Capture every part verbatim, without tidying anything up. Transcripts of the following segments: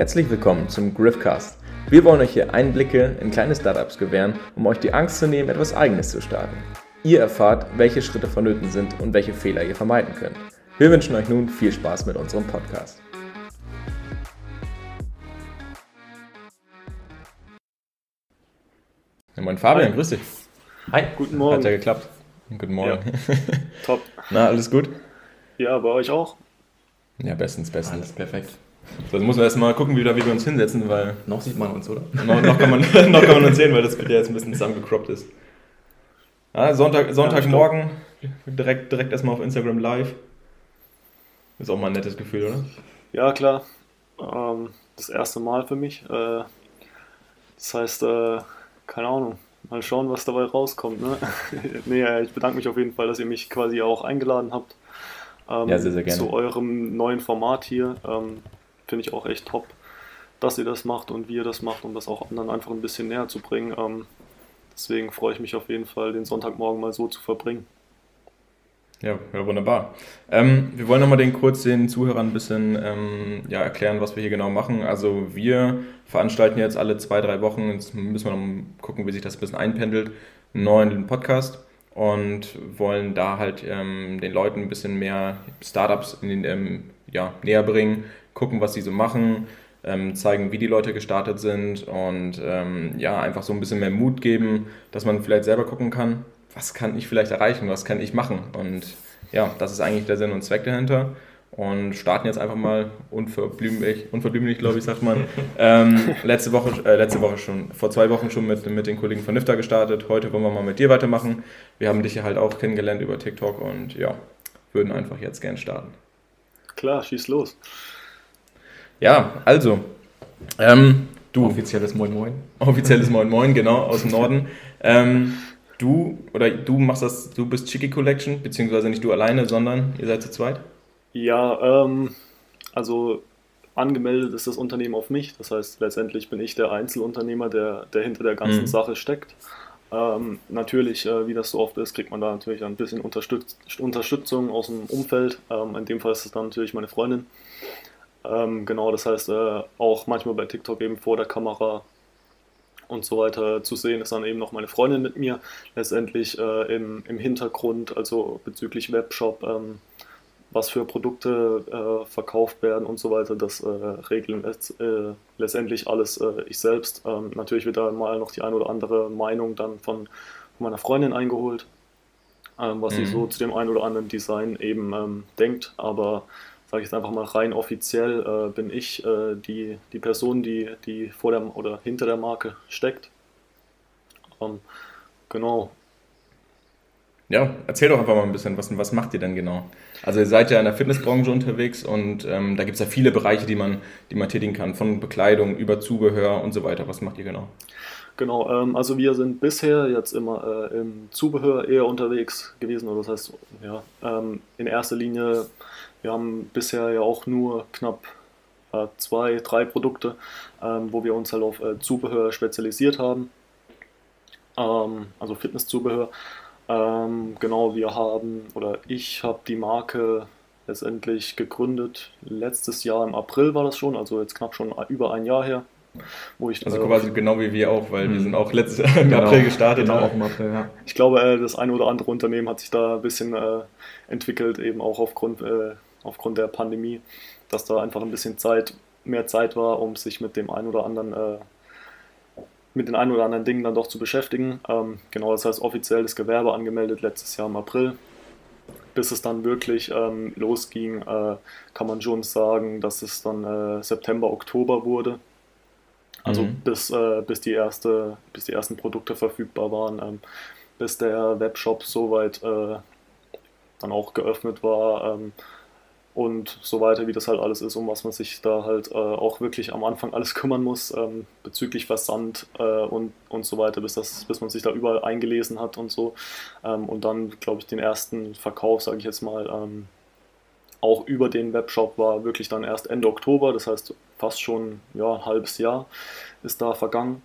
Herzlich willkommen zum Griffcast. Wir wollen euch hier Einblicke in kleine Startups gewähren, um euch die Angst zu nehmen, etwas Eigenes zu starten. Ihr erfahrt, welche Schritte vonnöten sind und welche Fehler ihr vermeiden könnt. Wir wünschen euch nun viel Spaß mit unserem Podcast. Ja, moin Fabian, Hi. Grüß dich. Hi, guten Morgen. Hat ja geklappt. Guten Morgen. Ja. Top. Na, alles gut? Ja, bei euch auch? Ja, bestens, bestens. Alles perfekt. So, jetzt müssen wir erstmal gucken, wie, da, wie wir uns hinsetzen, weil... Noch sieht man uns, oder? noch, noch, kann man, noch kann man uns sehen, weil das Bild ja jetzt ein bisschen zusammengecroppt ist. Ja, Sonntag, Sonntagmorgen, direkt, direkt erstmal auf Instagram live. Ist auch mal ein nettes Gefühl, oder? Ja, klar. Ähm, das erste Mal für mich. Äh, das heißt, äh, keine Ahnung. Mal schauen, was dabei rauskommt. Ne? nee, ich bedanke mich auf jeden Fall, dass ihr mich quasi auch eingeladen habt. Ähm, ja, sehr, sehr gerne. Zu eurem neuen Format hier. Ähm, Finde ich auch echt top, dass ihr das macht und wie ihr das macht, um das auch anderen einfach ein bisschen näher zu bringen. Ähm, deswegen freue ich mich auf jeden Fall, den Sonntagmorgen mal so zu verbringen. Ja, ja wunderbar. Ähm, wir wollen nochmal den, kurz den Zuhörern ein bisschen ähm, ja, erklären, was wir hier genau machen. Also wir veranstalten jetzt alle zwei, drei Wochen, jetzt müssen wir noch gucken, wie sich das ein bisschen einpendelt, einen neuen Podcast und wollen da halt ähm, den Leuten ein bisschen mehr Startups in den, ähm, ja, näher bringen, gucken, was die so machen, ähm, zeigen, wie die Leute gestartet sind und ähm, ja, einfach so ein bisschen mehr Mut geben, dass man vielleicht selber gucken kann, was kann ich vielleicht erreichen, was kann ich machen, und ja, das ist eigentlich der Sinn und Zweck dahinter und starten jetzt einfach mal unverblümlich, unverblümlich glaube ich, sagt man, ähm, letzte Woche, äh, letzte Woche schon, vor zwei Wochen schon mit, mit den Kollegen von NIFTA gestartet, heute wollen wir mal mit dir weitermachen, wir haben dich ja halt auch kennengelernt über TikTok und ja, würden einfach jetzt gern starten. Klar, schieß los. Ja, also, ähm, du... Offizielles Moin Moin. Offizielles Moin Moin, genau, aus dem Norden. Ähm, du, oder du machst das, du bist Cheeky Collection, beziehungsweise nicht du alleine, sondern ihr seid zu zweit? Ja, ähm, also angemeldet ist das Unternehmen auf mich, das heißt, letztendlich bin ich der Einzelunternehmer, der, der hinter der ganzen mhm. Sache steckt. Ähm, natürlich, äh, wie das so oft ist, kriegt man da natürlich ein bisschen Unterstütz- Unterstützung aus dem Umfeld. Ähm, in dem Fall ist es dann natürlich meine Freundin. Ähm, genau, das heißt, äh, auch manchmal bei TikTok eben vor der Kamera und so weiter zu sehen, ist dann eben noch meine Freundin mit mir, letztendlich äh, im, im Hintergrund, also bezüglich Webshop, ähm, was für Produkte äh, verkauft werden und so weiter, das äh, regeln letzt, äh, letztendlich alles äh, ich selbst. Ähm, natürlich wird da mal noch die ein oder andere Meinung dann von, von meiner Freundin eingeholt, ähm, was mhm. sie so zu dem einen oder anderen Design eben ähm, denkt, aber... sage ich jetzt einfach mal rein offiziell, äh, bin ich äh, die, die Person, die, die vor der oder hinter der Marke steckt. Ähm, genau. Ja, erzähl doch einfach mal ein bisschen, was, was macht ihr denn genau? Also ihr seid ja in der Fitnessbranche unterwegs und ähm, da gibt es ja viele Bereiche, die man, die man tätigen kann, von Bekleidung über Zubehör und so weiter. Was macht ihr genau? Genau, ähm, also wir sind bisher jetzt immer äh, im Zubehör eher unterwegs gewesen, oder das heißt, ja, ähm, in erster Linie... Wir haben bisher ja auch nur knapp äh, zwei, drei Produkte, ähm, wo wir uns halt auf äh, Zubehör spezialisiert haben, ähm, also Fitnesszubehör. Ähm, genau, wir haben, oder ich habe die Marke letztendlich gegründet, letztes Jahr im April war das schon, also jetzt knapp schon über ein Jahr her. Wo ich, also äh, quasi genau wie wir auch, weil hm. wir sind auch letztes Jahr im genau, April gestartet. Genau, auch im April, ja. Ich glaube, das eine oder andere Unternehmen hat sich da ein bisschen äh, entwickelt, eben auch aufgrund, äh, aufgrund der Pandemie, dass da einfach ein bisschen Zeit, mehr Zeit war, um sich mit dem einen oder anderen, äh, mit den ein oder anderen Dingen dann doch zu beschäftigen. Ähm, genau, das heißt offiziell das Gewerbe angemeldet letztes Jahr im April. Bis es dann wirklich ähm, losging, äh, kann man schon sagen, dass es dann äh, September, Oktober wurde. Also mhm. bis, äh, bis, die erste, bis die ersten Produkte verfügbar waren, ähm, bis der Webshop soweit äh, dann auch geöffnet war ähm, und so weiter, wie das halt alles ist, um was man sich da halt äh, auch wirklich am Anfang alles kümmern muss, ähm, bezüglich Versand äh, und, und so weiter, bis, das, bis man sich da überall eingelesen hat und so. Ähm, und dann, glaube ich, den ersten Verkauf, sage ich jetzt mal, ähm, auch über den Webshop war wirklich dann erst Ende Oktober, das heißt fast schon ja, ein halbes Jahr ist da vergangen.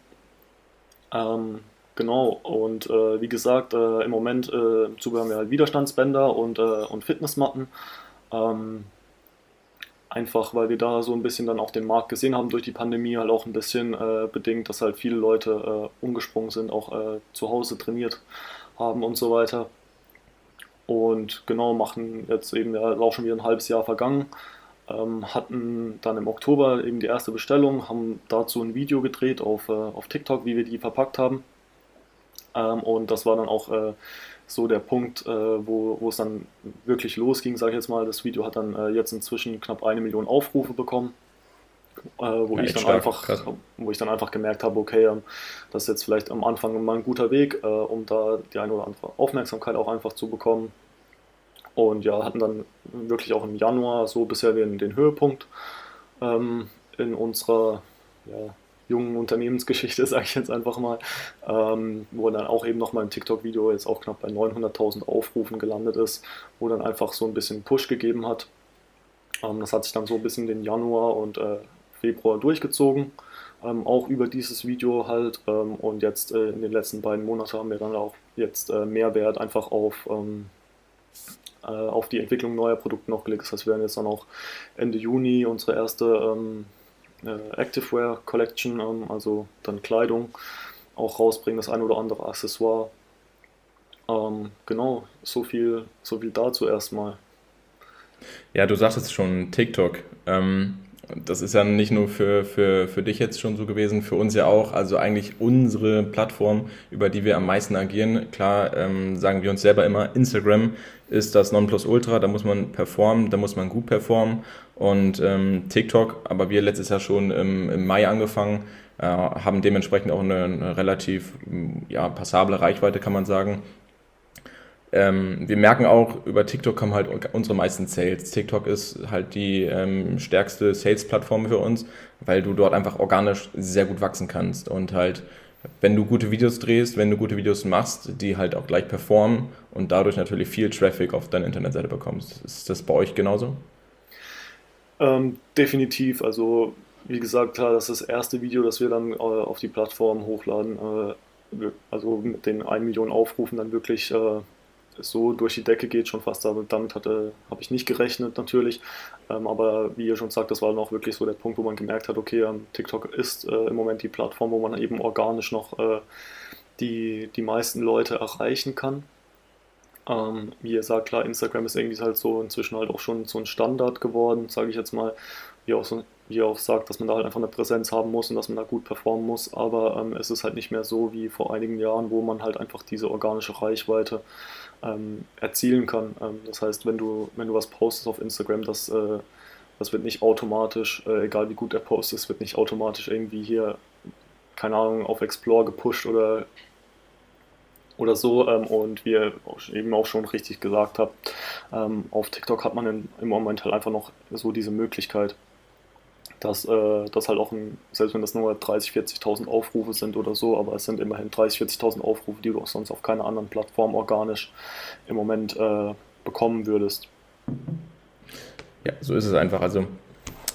Ähm, genau, und äh, wie gesagt, äh, im Moment äh, im Zubehör haben wir halt Widerstandsbänder und, äh, und Fitnessmatten. Ähm, Einfach, weil wir da so ein bisschen dann auch den Markt gesehen haben durch die Pandemie, halt auch ein bisschen äh, bedingt, dass halt viele Leute äh, umgesprungen sind, auch äh, zu Hause trainiert haben und so weiter. Und genau, machen jetzt eben, ja, auch schon wieder ein halbes Jahr vergangen, ähm, hatten dann im Oktober eben die erste Bestellung, haben dazu ein Video gedreht auf, äh, auf TikTok, wie wir die verpackt haben. Ähm, und das war dann auch äh, so der Punkt, äh, wo, wo es dann wirklich losging, sage ich jetzt mal. Das Video hat dann äh, jetzt inzwischen knapp eine Million Aufrufe bekommen, äh, wo, ja, ich dann einfach, wo ich dann einfach gemerkt habe, okay, ähm, das ist jetzt vielleicht am Anfang mal ein guter Weg, äh, um da die eine oder andere Aufmerksamkeit auch einfach zu bekommen. Und ja, hatten dann wirklich auch im Januar so bisher den, den Höhepunkt ähm, in unserer, ja, jungen Unternehmensgeschichte, sage ich jetzt einfach mal, ähm, wo dann auch eben nochmal im TikTok-Video jetzt auch knapp bei neunhunderttausend Aufrufen gelandet ist, wo dann einfach so ein bisschen Push gegeben hat. Ähm, das hat sich dann so ein bisschen den Januar und äh, Februar durchgezogen, ähm, auch über dieses Video halt, ähm, und jetzt äh, in den letzten beiden Monaten haben wir dann auch jetzt äh, mehr Wert einfach auf, ähm, äh, auf die Entwicklung neuer Produkte noch gelegt. Das heißt, wir werden jetzt dann auch Ende Juni unsere erste ähm, Activewear Collection, also dann Kleidung, auch rausbringen, das ein oder andere Accessoire. Ähm, genau, so viel, so viel dazu erstmal. Ja, du sagtest schon TikTok. Ähm, das ist ja nicht nur für, für, für dich jetzt schon so gewesen, für uns ja auch. Also eigentlich unsere Plattform, über die wir am meisten agieren. Klar, ähm, sagen wir uns selber immer, Instagram ist das Nonplusultra, da muss man performen, da muss man gut performen. Und ähm, TikTok, aber wir letztes Jahr schon im, im Mai angefangen, äh, haben dementsprechend auch eine, eine relativ ja, passable Reichweite, kann man sagen. Ähm, wir merken auch, über TikTok kommen halt unsere meisten Sales. TikTok ist halt die ähm, stärkste Sales-Plattform für uns, weil du dort einfach organisch sehr gut wachsen kannst. Und halt, wenn du gute Videos drehst, wenn du gute Videos machst, die halt auch gleich performen und dadurch natürlich viel Traffic auf deine Internetseite bekommst. Ist das bei euch genauso? Ähm, definitiv, also wie gesagt, klar, das ist das erste Video, das wir dann äh, auf die Plattform hochladen, äh, also mit den eine Million Aufrufen dann wirklich äh, so durch die Decke geht, schon fast, damit hatte, habe ich nicht gerechnet natürlich, ähm, aber wie ihr schon sagt, das war dann auch wirklich so der Punkt, wo man gemerkt hat, okay, ähm, TikTok ist äh, im Moment die Plattform, wo man eben organisch noch äh, die, die meisten Leute erreichen kann. Ähm, wie ihr sagt, klar, Instagram ist irgendwie halt so inzwischen halt auch schon so ein Standard geworden, sage ich jetzt mal, wie ihr auch, so, wie ihr auch sagt, dass man da halt einfach eine Präsenz haben muss und dass man da gut performen muss, aber ähm, es ist halt nicht mehr so wie vor einigen Jahren, wo man halt einfach diese organische Reichweite ähm, erzielen kann. Ähm, das heißt, wenn du, wenn du was postest auf Instagram, das, äh, das wird nicht automatisch, äh, egal wie gut der Post ist, wird nicht automatisch irgendwie hier, keine Ahnung, auf Explore gepusht oder oder so, ähm, und wie ihr eben auch schon richtig gesagt habt, ähm, auf TikTok hat man in, im Moment halt einfach noch so diese Möglichkeit, dass äh, das halt auch, ein, selbst wenn das nur dreißigtausend, vierzigtausend Aufrufe sind oder so, aber es sind immerhin dreißigtausend, vierzigtausend Aufrufe, die du auch sonst auf keiner anderen Plattform organisch im Moment äh, bekommen würdest. Ja, so ist es einfach. Also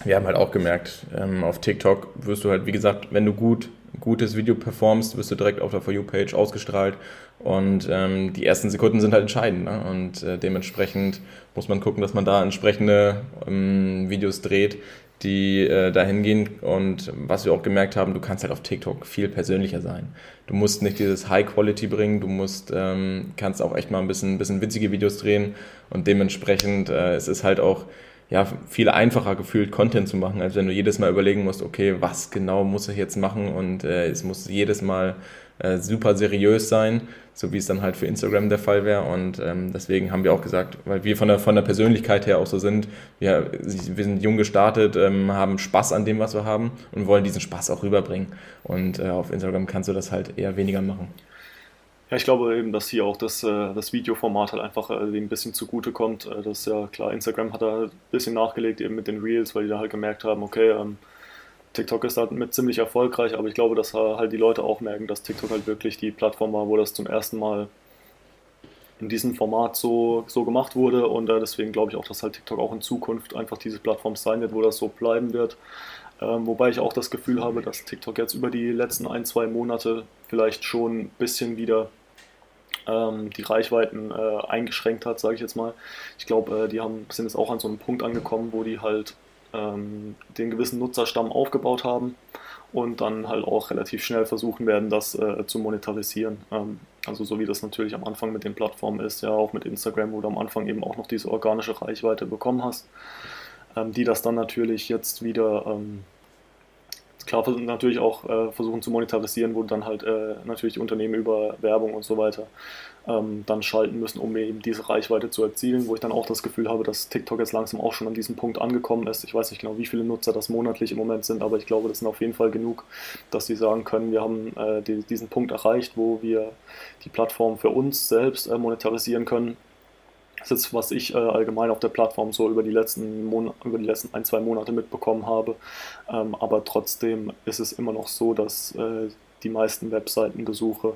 wir haben halt auch gemerkt, ähm, auf TikTok wirst du halt, wie gesagt, wenn du gut gutes Video performst, wirst du direkt auf der For You-Page ausgestrahlt und ähm, die ersten Sekunden sind halt entscheidend, ne? Und äh, dementsprechend muss man gucken, dass man da entsprechende ähm, Videos dreht, die äh, dahin gehen. Und was wir auch gemerkt haben, du kannst halt auf TikTok viel persönlicher sein. Du musst nicht dieses High-Quality bringen, du musst ähm, kannst auch echt mal ein bisschen, ein bisschen witzige Videos drehen und dementsprechend äh, es ist halt auch ja, viel einfacher gefühlt, Content zu machen, als wenn du jedes Mal überlegen musst, okay, was genau muss ich jetzt machen und äh, es muss jedes Mal äh, super seriös sein, so wie es dann halt für Instagram der Fall wäre. Und ähm, deswegen haben wir auch gesagt, weil wir von der, von der Persönlichkeit her auch so sind, wir, wir sind jung gestartet, ähm, haben Spaß an dem, was wir haben und wollen diesen Spaß auch rüberbringen. Und äh, auf Instagram kannst du das halt eher weniger machen. Ja, ich glaube eben, dass hier auch das, das Videoformat halt einfach ein bisschen zugutekommt. Das ist ja klar, Instagram hat da ein bisschen nachgelegt eben mit den Reels, weil die da halt gemerkt haben, okay, TikTok ist halt mit ziemlich erfolgreich, aber ich glaube, dass halt die Leute auch merken, dass TikTok halt wirklich die Plattform war, wo das zum ersten Mal in diesem Format so, so gemacht wurde, und deswegen glaube ich auch, dass halt TikTok auch in Zukunft einfach diese Plattform sein wird, wo das so bleiben wird. Ähm, wobei ich auch das Gefühl habe, dass TikTok jetzt über die letzten ein, zwei Monate vielleicht schon ein bisschen wieder ähm, die Reichweiten äh, eingeschränkt hat, sage ich jetzt mal. Ich glaube, äh, die haben, sind jetzt auch an so einem Punkt angekommen, wo die halt ähm, den gewissen Nutzerstamm aufgebaut haben und dann halt auch relativ schnell versuchen werden, das äh, zu monetarisieren. Ähm, also so wie das natürlich am Anfang mit den Plattformen ist, ja auch mit Instagram, wo du am Anfang eben auch noch diese organische Reichweite bekommen hast, ähm, die das dann natürlich jetzt wieder... Ähm, Klar, natürlich auch äh, versuchen zu monetarisieren, wo dann halt äh, natürlich die Unternehmen über Werbung und so weiter ähm, dann schalten müssen, um eben diese Reichweite zu erzielen, wo ich dann auch das Gefühl habe, dass TikTok jetzt langsam auch schon an diesem Punkt angekommen ist. Ich weiß nicht genau, wie viele Nutzer das monatlich im Moment sind, aber ich glaube, das sind auf jeden Fall genug, dass sie sagen können, wir haben äh, die, diesen Punkt erreicht, wo wir die Plattform für uns selbst äh, monetarisieren können. Das ist, was ich äh, allgemein auf der Plattform so über die letzten Mon- über die letzten ein, zwei Monate mitbekommen habe. Ähm, aber trotzdem ist es immer noch so, dass äh, die meisten Webseitenbesuche,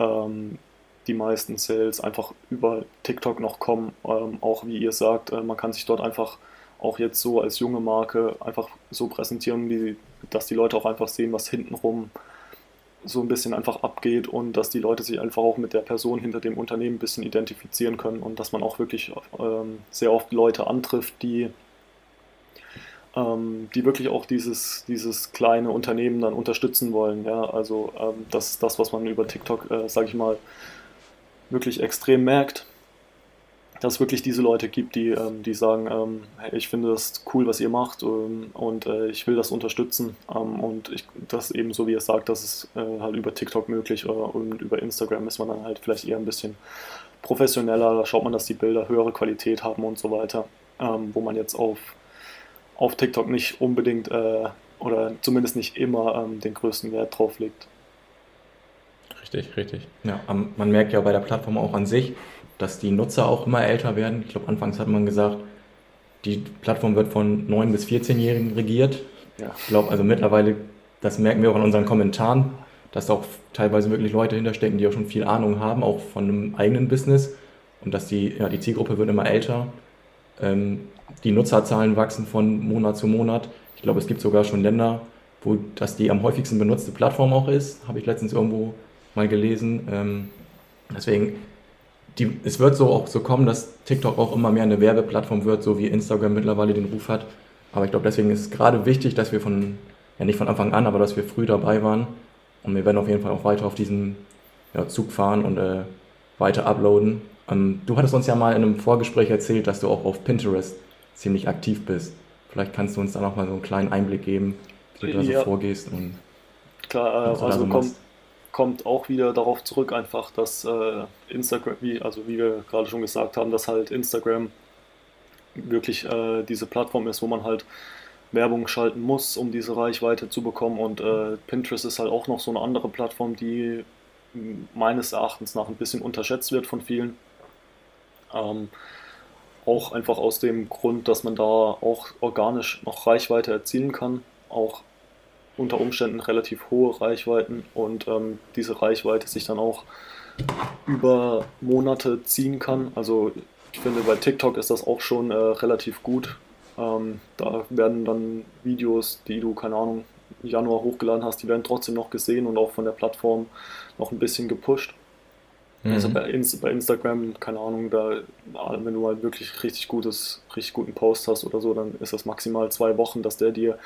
ähm, die meisten Sales einfach über TikTok noch kommen. Ähm, auch wie ihr sagt, äh, man kann sich dort einfach auch jetzt so als junge Marke einfach so präsentieren, wie, dass die Leute auch einfach sehen, was hintenrum so ein bisschen einfach abgeht und dass die Leute sich einfach auch mit der Person hinter dem Unternehmen ein bisschen identifizieren können und dass man auch wirklich ähm, sehr oft Leute antrifft, die, ähm, die wirklich auch dieses, dieses kleine Unternehmen dann unterstützen wollen. Ja? Also ähm, das ist das, was man über TikTok, äh, sage ich mal, wirklich extrem merkt, dass es wirklich diese Leute gibt, die, ähm, die sagen, ähm, hey, ich finde das cool, was ihr macht ähm, und äh, ich will das unterstützen ähm, und ich, das eben so, wie ihr sagt, das ist äh, halt über TikTok möglich äh, und über Instagram ist man dann halt vielleicht eher ein bisschen professioneller, da schaut man, dass die Bilder höhere Qualität haben und so weiter, ähm, wo man jetzt auf, auf TikTok nicht unbedingt äh, oder zumindest nicht immer ähm, den größten Wert drauf legt. Richtig, richtig. Ja, man merkt ja bei der Plattform auch an sich, dass die Nutzer auch immer älter werden. Ich glaube, anfangs hat man gesagt, die Plattform wird von neun bis vierzehn-Jährigen regiert. Ja. Ich glaube, also mittlerweile, das merken wir auch an unseren Kommentaren, dass auch teilweise wirklich Leute hinterstecken, die auch schon viel Ahnung haben, auch von einem eigenen Business. Und dass die, ja, die Zielgruppe wird immer älter. Ähm, die Nutzerzahlen wachsen von Monat zu Monat. Ich glaube, es gibt sogar schon Länder, wo das die am häufigsten benutzte Plattform auch ist. Habe ich letztens irgendwo mal gelesen. Ähm, deswegen... Die, es wird so auch so kommen, dass TikTok auch immer mehr eine Werbeplattform wird, so wie Instagram mittlerweile den Ruf hat. Aber ich glaube, deswegen ist es gerade wichtig, dass wir von, ja nicht von Anfang an, aber dass wir früh dabei waren. Und wir werden auf jeden Fall auch weiter auf diesen ja, Zug fahren und äh, weiter uploaden. Ähm, du hattest uns ja mal in einem Vorgespräch erzählt, dass du auch auf Pinterest ziemlich aktiv bist. Vielleicht kannst du uns da nochmal so einen kleinen Einblick geben, wie du da ja. so vorgehst. Und Klar, äh, was du also da so komm- machst. kommt auch wieder darauf zurück einfach, dass äh, Instagram, wie, also wie wir gerade schon gesagt haben, dass halt Instagram wirklich äh, diese Plattform ist, wo man halt Werbung schalten muss, um diese Reichweite zu bekommen und äh, Pinterest ist halt auch noch so eine andere Plattform, die meines Erachtens nach ein bisschen unterschätzt wird von vielen. Ähm, auch einfach aus dem Grund, dass man da auch organisch noch Reichweite erzielen kann, auch unter Umständen relativ hohe Reichweiten und ähm, diese Reichweite sich dann auch über Monate ziehen kann. Also ich finde, bei TikTok ist das auch schon äh, relativ gut. Ähm, da werden dann Videos, die du, keine Ahnung, im Januar hochgeladen hast, die werden trotzdem noch gesehen und auch von der Plattform noch ein bisschen gepusht. Mhm. Also bei, Inst- bei Instagram, keine Ahnung, da, wenn du halt wirklich richtig gutes, richtig guten Post hast oder so, dann ist das maximal zwei Wochen, dass der dir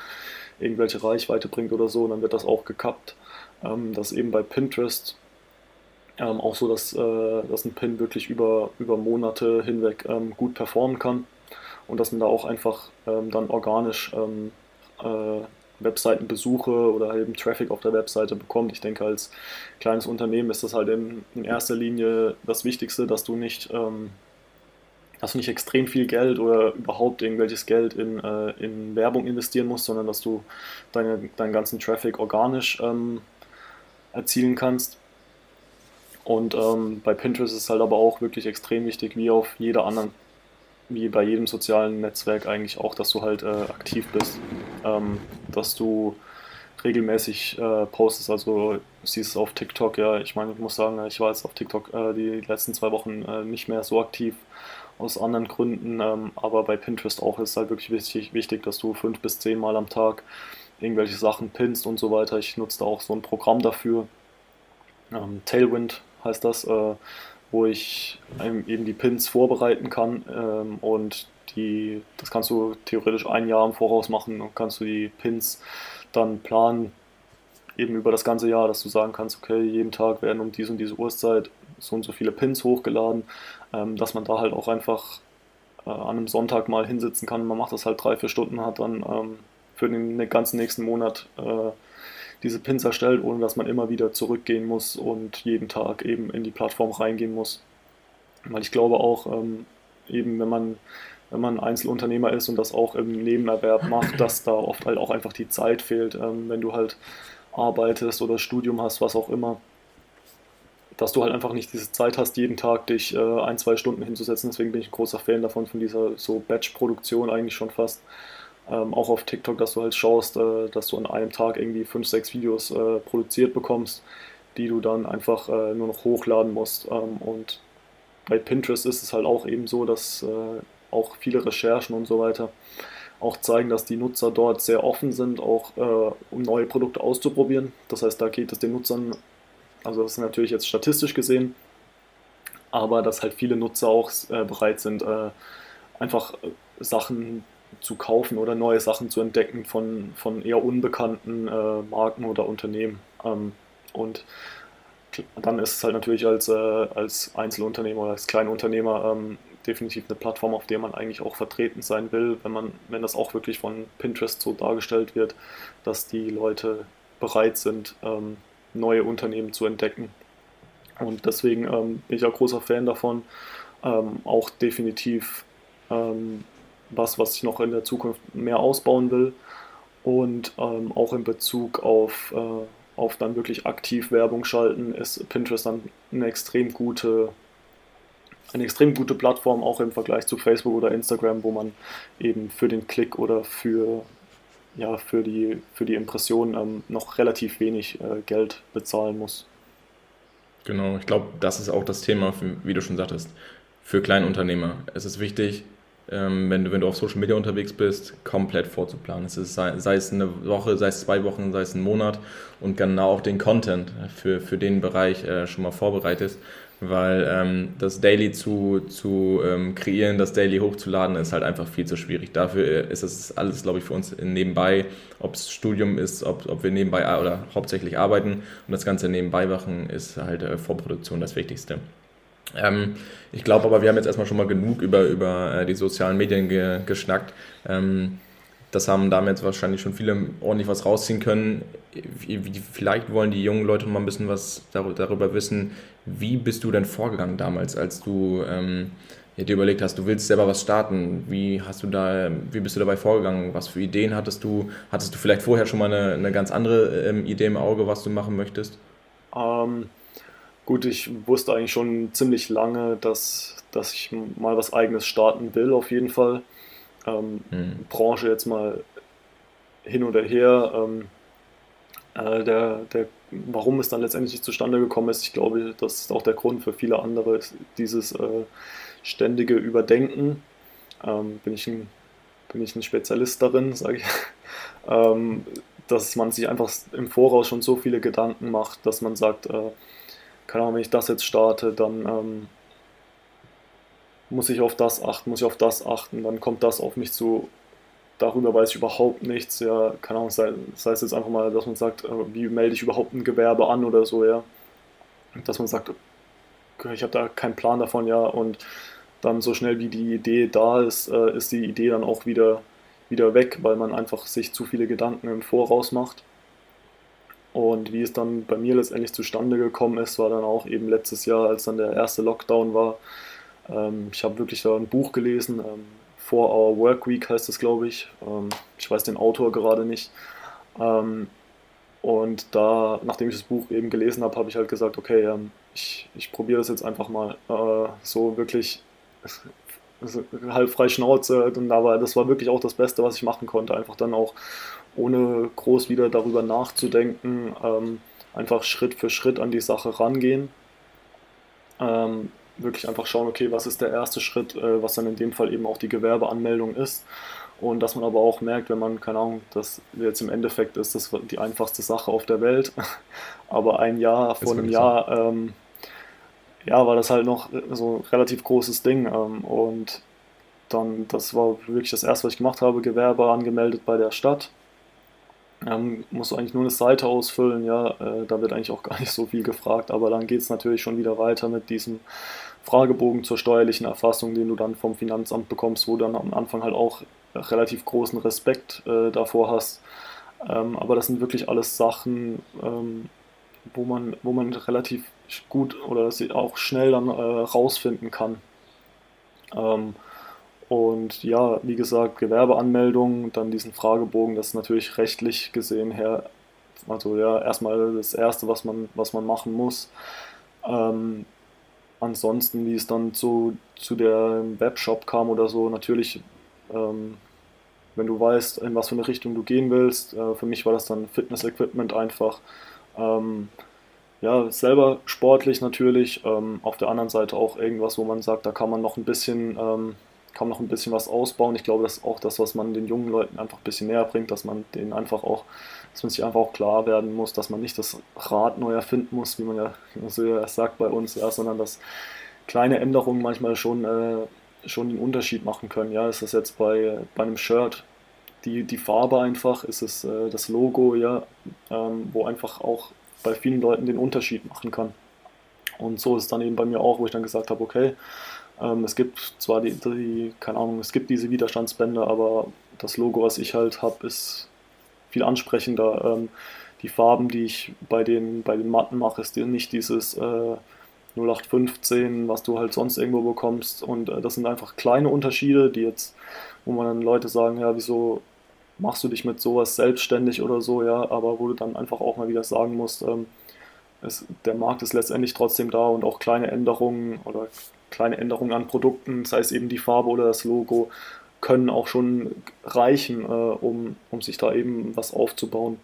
irgendwelche Reichweite bringt oder so, dann wird das auch gekappt. Ähm, das ist eben bei Pinterest ähm, auch so, dass, äh, dass ein Pin wirklich über, über Monate hinweg ähm, gut performen kann und dass man da auch einfach ähm, dann organisch ähm, äh, Webseitenbesuche oder eben Traffic auf der Webseite bekommt. Ich denke, als kleines Unternehmen ist das halt in, in erster Linie das Wichtigste, dass du nicht... Ähm, dass du nicht extrem viel Geld oder überhaupt irgendwelches Geld in, äh, in Werbung investieren musst, sondern dass du deine, deinen ganzen Traffic organisch ähm, erzielen kannst. Und ähm, bei Pinterest ist es halt aber auch wirklich extrem wichtig, wie auf jeder anderen, wie bei jedem sozialen Netzwerk eigentlich auch, dass du halt äh, aktiv bist, ähm, dass du regelmäßig äh, postest, also siehst es auf TikTok, ja, ich meine, ich muss sagen, ich war jetzt auf TikTok äh, die letzten zwei Wochen äh, nicht mehr so aktiv, aus anderen Gründen, ähm, aber bei Pinterest auch ist halt wirklich wichtig, wichtig, dass du fünf bis zehn Mal am Tag irgendwelche Sachen pinst und so weiter. Ich nutze da auch so ein Programm dafür, ähm, Tailwind heißt das, äh, wo ich eben die Pins vorbereiten kann ähm, und die, das kannst du theoretisch ein Jahr im Voraus machen und kannst du die Pins dann planen, eben über das ganze Jahr, dass du sagen kannst, okay, jeden Tag werden um diese und diese Uhrzeit so und so viele Pins hochgeladen, ähm, dass man da halt auch einfach äh, an einem Sonntag mal hinsitzen kann. Man macht das halt drei, vier Stunden, hat dann ähm, für den ganzen nächsten Monat äh, diese Pins erstellt, ohne dass man immer wieder zurückgehen muss und jeden Tag eben in die Plattform reingehen muss. Weil ich glaube auch, ähm, eben wenn man, wenn man Einzelunternehmer ist und das auch im Nebenerwerb macht, dass da oft halt auch einfach die Zeit fehlt, ähm, wenn du halt arbeitest oder Studium hast, was auch immer, dass du halt einfach nicht diese Zeit hast, jeden Tag dich äh, ein, zwei Stunden hinzusetzen. Deswegen bin ich ein großer Fan davon, von dieser so Batch-Produktion eigentlich schon fast. Ähm, auch auf TikTok, dass du halt schaust, äh, dass du an einem Tag irgendwie fünf, sechs Videos äh, produziert bekommst, die du dann einfach äh, nur noch hochladen musst. Ähm, und bei Pinterest ist es halt auch eben so, dass äh, auch viele Recherchen und so weiter auch zeigen, dass die Nutzer dort sehr offen sind, auch äh, um neue Produkte auszuprobieren. Das heißt, da geht es den Nutzern, also das ist natürlich jetzt statistisch gesehen, aber dass halt viele Nutzer auch äh, bereit sind, äh, einfach äh, Sachen zu kaufen oder neue Sachen zu entdecken von, von eher unbekannten äh, Marken oder Unternehmen. Ähm, und dann ist es halt natürlich als, äh, als Einzelunternehmer oder als Kleinunternehmer ähm, definitiv eine Plattform, auf der man eigentlich auch vertreten sein will, wenn man, wenn das auch wirklich von Pinterest so dargestellt wird, dass die Leute bereit sind, ähm, neue Unternehmen zu entdecken. Und deswegen ähm, bin ich auch großer Fan davon, ähm, auch definitiv ähm, was, was ich noch in der Zukunft mehr ausbauen will und ähm, auch in Bezug auf, äh, auf dann wirklich aktiv Werbung schalten, ist Pinterest dann eine extrem gute eine extrem gute Plattform, auch im Vergleich zu Facebook oder Instagram, wo man eben für den Klick oder für, ja, für die, für die Impression ähm, noch relativ wenig äh, Geld bezahlen muss. Genau, ich glaube, das ist auch das Thema, für, wie du schon sagtest, für Kleinunternehmer. Es ist wichtig, Wenn du, wenn du auf Social Media unterwegs bist, komplett vorzuplanen. Es ist, sei, sei es eine Woche, sei es zwei Wochen, sei es ein Monat und genau auch den Content für, für den Bereich äh, schon mal vorbereitest, weil ähm, das Daily zu, zu ähm, kreieren, das Daily hochzuladen, ist halt einfach viel zu schwierig. Dafür ist das alles, glaube ich, für uns nebenbei, ob es Studium ist, ob, ob wir nebenbei oder hauptsächlich arbeiten und das Ganze nebenbei machen, ist halt äh, Vorproduktion das Wichtigste. Ähm, ich glaube aber, wir haben jetzt erstmal schon mal genug über, über äh, die sozialen Medien ge- geschnackt. Ähm, das haben damals wahrscheinlich schon viele ordentlich was rausziehen können. Vielleicht wollen die jungen Leute mal ein bisschen was dar- darüber wissen. Wie bist du denn vorgegangen damals, als du ähm, ja, dir überlegt hast, du willst selber was starten? Wie hast du da, wie bist du dabei vorgegangen? Was für Ideen hattest du? Hattest du vielleicht vorher schon mal eine, eine ganz andere ähm, Idee im Auge, was du machen möchtest? Um. Gut, ich wusste eigentlich schon ziemlich lange, dass, dass ich mal was Eigenes starten will, auf jeden Fall. Ähm, mhm. Branche jetzt mal hin oder her. Ähm, äh, der, der, warum es dann letztendlich nicht zustande gekommen ist, ich glaube, das ist auch der Grund für viele andere, dieses äh, ständige Überdenken. Ähm, bin ich ein, bin ich ein Spezialist darin, sage ich. ähm, dass man sich einfach im Voraus schon so viele Gedanken macht, dass man sagt, äh, keine Ahnung, wenn ich das jetzt starte, dann ähm, muss ich auf das achten, muss ich auf das achten, dann kommt das auf mich zu, darüber weiß ich überhaupt nichts, ja, keine Ahnung, sei, sei es jetzt einfach mal, dass man sagt, äh, wie melde ich überhaupt ein Gewerbe an oder so, ja, dass man sagt, ich habe da keinen Plan davon, ja, und dann so schnell wie die Idee da ist, äh, ist die Idee dann auch wieder, wieder weg, weil man einfach sich zu viele Gedanken im Voraus macht. Und wie es dann bei mir letztendlich zustande gekommen ist, war dann auch eben letztes Jahr, als dann der erste Lockdown war. Ähm, ich habe wirklich da ein Buch gelesen, ähm, Four Hour Workweek heißt es, glaube ich. Ähm, ich weiß den Autor gerade nicht. Ähm, und da, nachdem ich das Buch eben gelesen habe, habe ich halt gesagt, okay, ähm, ich, ich probiere das jetzt einfach mal äh, so wirklich halb frei Schnauze. Aber das war wirklich auch das Beste, was ich machen konnte, einfach dann auch ohne groß wieder darüber nachzudenken, ähm, einfach Schritt für Schritt an die Sache rangehen. Ähm, wirklich einfach schauen, okay, was ist der erste Schritt, äh, was dann in dem Fall eben auch die Gewerbeanmeldung ist. Und dass man aber auch merkt, wenn man, keine Ahnung, das jetzt im Endeffekt ist, das die einfachste Sache auf der Welt. Aber ein Jahr, vor einem Jahr, ähm, ja, war das halt noch so ein relativ großes Ding. Ähm, und Dann, das war wirklich das erste, was ich gemacht habe, Gewerbe angemeldet bei der Stadt. Ähm, musst du eigentlich nur eine Seite ausfüllen, ja, äh, da wird eigentlich auch gar nicht so viel gefragt, aber dann geht es natürlich schon wieder weiter mit diesem Fragebogen zur steuerlichen Erfassung, den du dann vom Finanzamt bekommst, wo du dann am Anfang halt auch relativ großen Respekt äh, davor hast. Ähm, aber das sind wirklich alles Sachen, ähm, wo man, wo man relativ gut oder das auch schnell dann äh, rausfinden kann. Ähm, Und ja, wie gesagt, Gewerbeanmeldung, dann diesen Fragebogen, das ist natürlich rechtlich gesehen her, also ja, erstmal das Erste, was man, was man machen muss. Ähm, ansonsten, wie es dann zu, zu der Webshop kam oder so, natürlich, ähm, wenn du weißt, in was für eine Richtung du gehen willst, äh, für mich war das dann Fitness-Equipment einfach. Ähm, Ja, selber sportlich natürlich, ähm, auf der anderen Seite auch irgendwas, wo man sagt, da kann man noch ein bisschen, ähm, kann noch ein bisschen was ausbauen. Ich glaube, das ist auch das, was man den jungen Leuten einfach ein bisschen näher bringt, dass man denen einfach auch, dass man sich einfach auch klar werden muss, dass man nicht das Rad neu erfinden muss, wie man ja so ja sagt bei uns, ja, sondern dass kleine Änderungen manchmal schon, äh, schon den Unterschied machen können. Ja, ist das jetzt bei, bei einem Shirt die, die Farbe einfach, ist es äh, das Logo, ja, ähm, wo einfach auch bei vielen Leuten den Unterschied machen kann. Und so ist es dann eben bei mir auch, wo ich dann gesagt habe, okay, ähm, es gibt zwar die, die, keine Ahnung, es gibt diese Widerstandsbänder, aber das Logo, was ich halt habe, ist viel ansprechender. Ähm, die Farben, die ich bei den, bei den Matten mache, ist nicht dieses äh, null acht fünfzehn, was du halt sonst irgendwo bekommst. Und äh, das sind einfach kleine Unterschiede, die jetzt, wo man dann Leute sagen, ja, wieso machst du dich mit sowas selbstständig oder so, ja, aber wo du dann einfach auch mal wieder sagen musst, ähm, es, der Markt ist letztendlich trotzdem da und auch kleine Änderungen oder kleine Änderungen an Produkten, sei es eben die Farbe oder das Logo, können auch schon reichen, äh, um, um sich da eben was aufzubauen.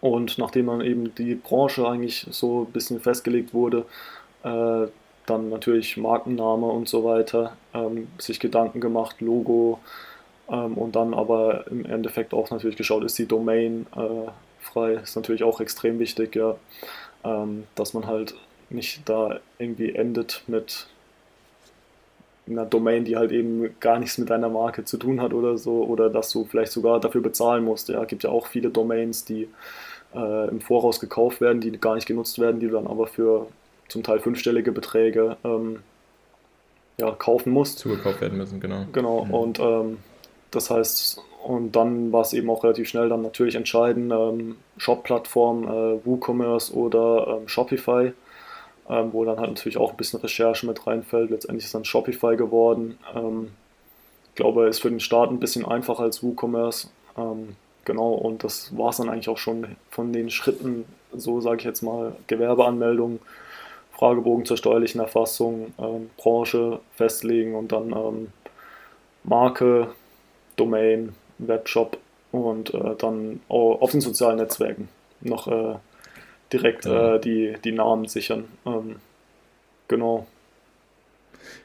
Und nachdem dann eben die Branche eigentlich so ein bisschen festgelegt wurde, äh, dann natürlich Markenname und so weiter, ähm, sich Gedanken gemacht, Logo, und dann aber im Endeffekt auch natürlich geschaut, ist die Domain äh, frei, ist natürlich auch extrem wichtig, ja, ähm, dass man halt nicht da irgendwie endet mit einer Domain, die halt eben gar nichts mit deiner Marke zu tun hat oder so, oder dass du vielleicht sogar dafür bezahlen musst. Ja, gibt ja auch viele Domains, die äh, im Voraus gekauft werden, die gar nicht genutzt werden, die du dann aber für zum Teil fünfstellige Beträge ähm, ja, kaufen musst. Zugekauft werden müssen, genau. Genau, mhm. und ähm, Das heißt, und dann war es eben auch relativ schnell dann natürlich entscheiden, ähm, Shop-Plattform, äh, WooCommerce oder ähm, Shopify, ähm, wo dann halt natürlich auch ein bisschen Recherche mit reinfällt. Letztendlich ist dann Shopify geworden. Ähm, ich glaube, ist für den Start ein bisschen einfacher als WooCommerce. Ähm, genau, und das war es dann eigentlich auch schon von den Schritten, so sage ich jetzt mal, Gewerbeanmeldung, Fragebogen zur steuerlichen Erfassung, ähm, Branche festlegen und dann ähm, Marke, Domain, Webshop und äh, dann auf den sozialen Netzwerken noch äh, direkt ja. äh, die, die Namen sichern. Ähm, genau.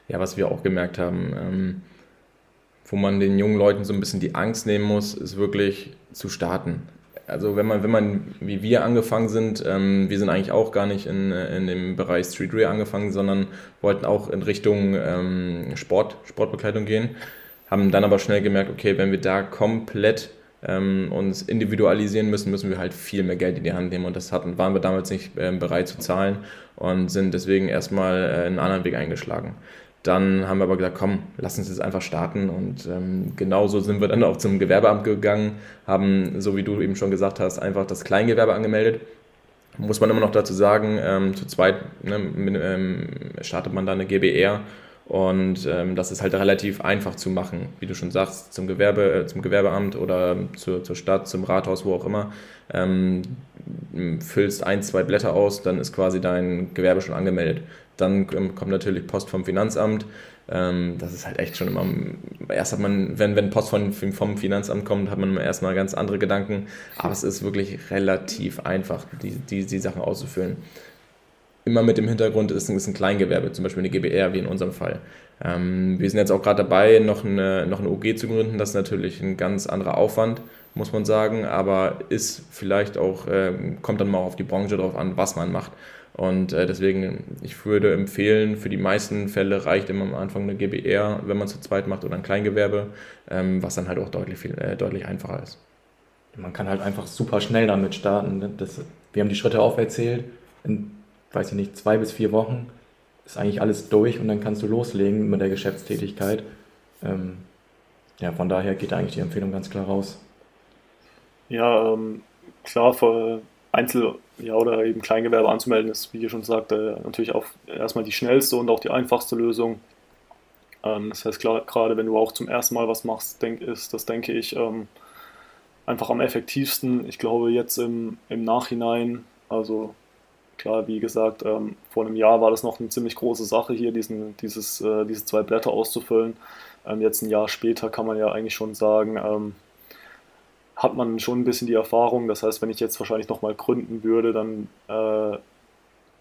Ja, was wir auch gemerkt haben, ähm, wo man den jungen Leuten so ein bisschen die Angst nehmen muss, ist wirklich zu starten. Also wenn man, wenn man wie wir angefangen sind, ähm, wir sind eigentlich auch gar nicht in, in dem Bereich Streetwear angefangen, sondern wollten auch in Richtung ähm, Sport, Sportbekleidung gehen. Haben dann aber schnell gemerkt, okay, wenn wir da komplett ähm, uns individualisieren müssen, müssen wir halt viel mehr Geld in die Hand nehmen. Und das hatten, waren wir damals nicht äh, bereit zu zahlen und sind deswegen erstmal äh, einen anderen Weg eingeschlagen. Dann haben wir aber gesagt, komm, lass uns jetzt einfach starten. Und ähm, genauso sind wir dann auch zum Gewerbeamt gegangen, haben, so wie du eben schon gesagt hast, einfach das Kleingewerbe angemeldet. Muss man immer noch dazu sagen, ähm, zu zweit ne, mit, ähm, startet man da eine G B R. Und ähm, das ist halt relativ einfach zu machen, wie du schon sagst, zum Gewerbe, äh, zum Gewerbeamt oder ähm, zur, zur Stadt, zum Rathaus, wo auch immer. Ähm, füllst ein, zwei Blätter aus, dann ist quasi dein Gewerbe schon angemeldet. Dann ähm, kommt natürlich Post vom Finanzamt. Ähm, das ist halt echt schon immer, erst hat man, wenn, wenn Post von, vom Finanzamt kommt, hat man immer erstmal ganz andere Gedanken. Aber es ist wirklich relativ einfach, die, die, die Sachen auszufüllen. Immer mit dem Hintergrund, es ist ein Kleingewerbe, zum Beispiel eine G B R, wie in unserem Fall. Ähm, wir sind jetzt auch gerade dabei, noch eine, noch eine O G zu gründen. Das ist natürlich ein ganz anderer Aufwand, muss man sagen, aber ist vielleicht auch, ähm, kommt dann mal auf die Branche drauf an, was man macht. Und äh, deswegen, ich würde empfehlen, für die meisten Fälle reicht immer am Anfang eine G B R, wenn man es zu zweit macht, oder ein Kleingewerbe, ähm, was dann halt auch deutlich, viel, äh, deutlich einfacher ist. Man kann halt einfach super schnell damit starten. Das, wir haben die Schritte aufgezählt. In, weiß ich nicht, zwei bis vier Wochen ist eigentlich alles durch und dann kannst du loslegen mit der Geschäftstätigkeit. Ähm, ja, von daher geht eigentlich die Empfehlung ganz klar raus. Ja, ähm, klar, für Einzel- ja, oder eben Kleingewerbe anzumelden ist, wie ihr schon sagt, äh, natürlich auch erstmal die schnellste und auch die einfachste Lösung. Ähm, das heißt, klar, gerade wenn du auch zum ersten Mal was machst, denk, ist das, denke ich, ähm, einfach am effektivsten. Ich glaube, jetzt im, im Nachhinein, also klar, wie gesagt, ähm, vor einem Jahr war das noch eine ziemlich große Sache hier, diesen, dieses, äh, diese zwei Blätter auszufüllen. Ähm, jetzt ein Jahr später kann man ja eigentlich schon sagen, ähm, hat man schon ein bisschen die Erfahrung. Das heißt, wenn ich jetzt wahrscheinlich nochmal gründen würde, dann äh,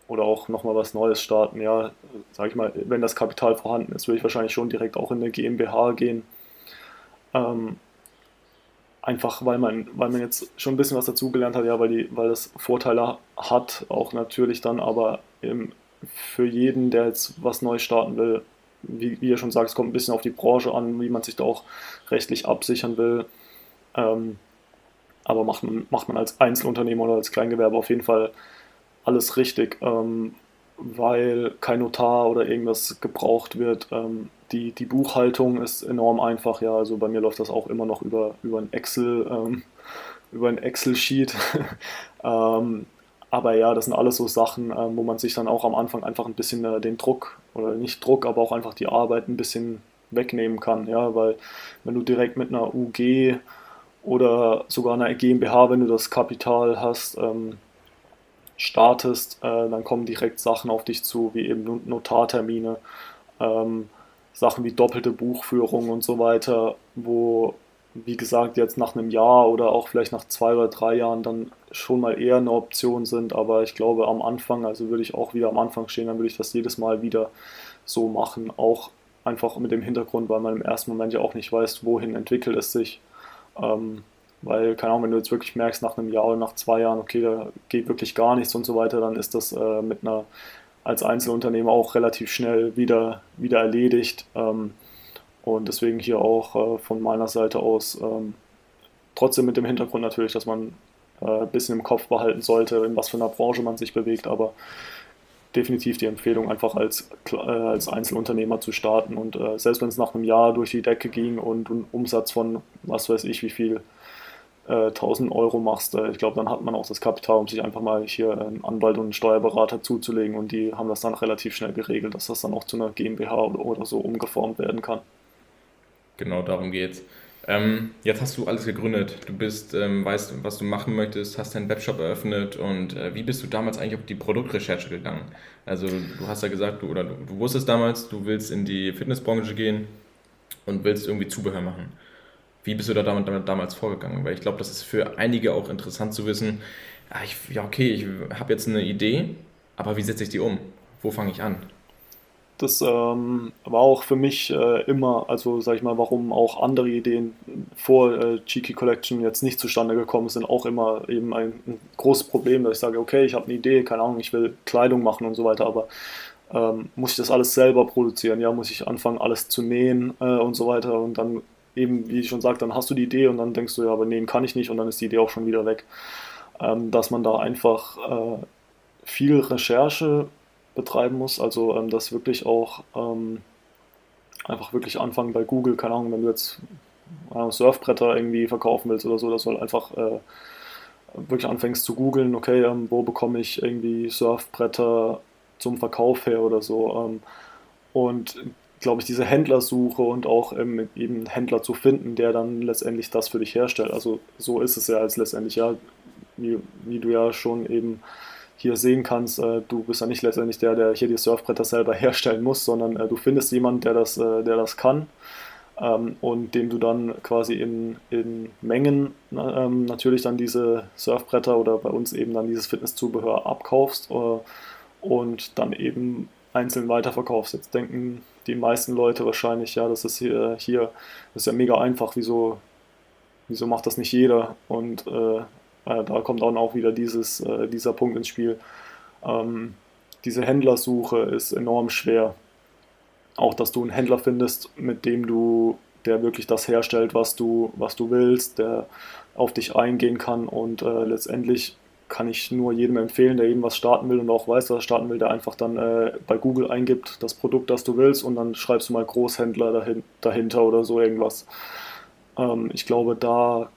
oder auch nochmal was Neues starten, ja, sag ich mal, wenn das Kapital vorhanden ist, würde ich wahrscheinlich schon direkt auch in eine GmbH gehen. Ähm, Einfach weil man, weil man jetzt schon ein bisschen was dazugelernt hat, ja, weil die, weil das Vorteile hat, auch natürlich dann, aber im, für jeden, der jetzt was Neues starten will, wie, wie ihr schon sagt, es kommt ein bisschen auf die Branche an, wie man sich da auch rechtlich absichern will. Ähm, aber macht man, macht man als Einzelunternehmer oder als Kleingewerbe auf jeden Fall alles richtig, ähm, weil kein Notar oder irgendwas gebraucht wird. Ähm, Die, die Buchhaltung ist enorm einfach, ja, also bei mir läuft das auch immer noch über, über ein Excel, ähm, über ein Excel-Sheet, ähm, aber ja, das sind alles so Sachen, ähm, wo man sich dann auch am Anfang einfach ein bisschen äh, den Druck, oder nicht Druck, aber auch einfach die Arbeit ein bisschen wegnehmen kann, ja, weil wenn du direkt mit einer U G oder sogar einer GmbH, wenn du das Kapital hast, ähm, startest, äh, dann kommen direkt Sachen auf dich zu, wie eben Notartermine, ähm, Sachen wie doppelte Buchführung und so weiter, wo, wie gesagt, jetzt nach einem Jahr oder auch vielleicht nach zwei oder drei Jahren dann schon mal eher eine Option sind. Aber ich glaube, am Anfang, also würde ich auch wieder am Anfang stehen, dann würde ich das jedes Mal wieder so machen. Auch einfach mit dem Hintergrund, weil man im ersten Moment ja auch nicht weiß, wohin entwickelt es sich. Ähm, weil, keine Ahnung, wenn du jetzt wirklich merkst, nach einem Jahr oder nach zwei Jahren, okay, da geht wirklich gar nichts und so weiter, dann ist das äh, mit einer... als Einzelunternehmer auch relativ schnell wieder, wieder erledigt. Und deswegen hier auch von meiner Seite aus, trotzdem mit dem Hintergrund natürlich, dass man ein bisschen im Kopf behalten sollte, in was für einer Branche man sich bewegt, aber definitiv die Empfehlung, einfach als, als Einzelunternehmer zu starten. Und selbst wenn es nach einem Jahr durch die Decke ging und einen Umsatz von was weiß ich wie viel tausend Euro machst, ich glaube, dann hat man auch das Kapital, um sich einfach mal hier einen Anwalt und einen Steuerberater zuzulegen, und die haben das dann relativ schnell geregelt, dass das dann auch zu einer GmbH oder, oder so umgeformt werden kann. Genau, darum geht's. Ähm, jetzt hast du alles gegründet, du bist, ähm, weißt, was du machen möchtest, hast deinen Webshop eröffnet, und äh, wie bist du damals eigentlich auf die Produktrecherche gegangen? Also du hast ja gesagt, du, oder du, du wusstest damals, du willst in die Fitnessbranche gehen und willst irgendwie Zubehör machen. Wie bist du da damit, damit damals vorgegangen? Weil ich glaube, das ist für einige auch interessant zu wissen, ja, ich, ja okay, ich habe jetzt eine Idee, aber wie setze ich die um? Wo fange ich an? Das ähm, war auch für mich äh, immer, also sag ich mal, warum auch andere Ideen vor äh, Cheeky Collection jetzt nicht zustande gekommen sind, auch immer eben ein, ein großes Problem, dass ich sage, okay, ich habe eine Idee, keine Ahnung, ich will Kleidung machen und so weiter, aber ähm, muss ich das alles selber produzieren? Ja, muss ich anfangen, alles zu nähen äh, und so weiter, und dann eben, wie ich schon sagte, dann hast du die Idee und dann denkst du, ja, aber nähen kann ich nicht, und dann ist die Idee auch schon wieder weg. Ähm, dass man da einfach äh, viel Recherche betreiben muss, also ähm, das wirklich auch ähm, einfach wirklich anfangen bei Google, keine Ahnung, wenn du jetzt äh, Surfbretter irgendwie verkaufen willst oder so, das soll einfach äh, wirklich anfängst zu googeln, okay, ähm, wo bekomme ich irgendwie Surfbretter zum Verkauf her oder so, ähm, und glaube ich, diese Händlersuche und auch ähm, eben einen Händler zu finden, der dann letztendlich das für dich herstellt. Also so ist es ja als letztendlich, ja, wie, wie du ja schon eben hier sehen kannst, äh, du bist ja nicht letztendlich der, der hier die Surfbretter selber herstellen muss, sondern äh, du findest jemanden, der das, äh, der das kann, ähm, und dem du dann quasi in, in Mengen ähm, natürlich dann diese Surfbretter oder bei uns eben dann dieses Fitnesszubehör abkaufst äh, und dann eben einzeln weiterverkaufst. Jetzt denken die meisten Leute wahrscheinlich, ja, das ist hier, hier das ist ja mega einfach, wieso, wieso macht das nicht jeder? Und äh, äh, da kommt dann auch wieder dieses, äh, dieser Punkt ins Spiel. Ähm, diese Händlersuche ist enorm schwer. Auch, dass du einen Händler findest, mit dem du, der wirklich das herstellt, was du, was du willst, der auf dich eingehen kann, und äh, letztendlich kann ich nur jedem empfehlen, der eben was starten will und auch weiß, was starten will, der einfach dann äh, bei Google eingibt, das Produkt, das du willst, und dann schreibst du mal Großhändler dahin, dahinter oder so irgendwas. Ähm, ich glaube, da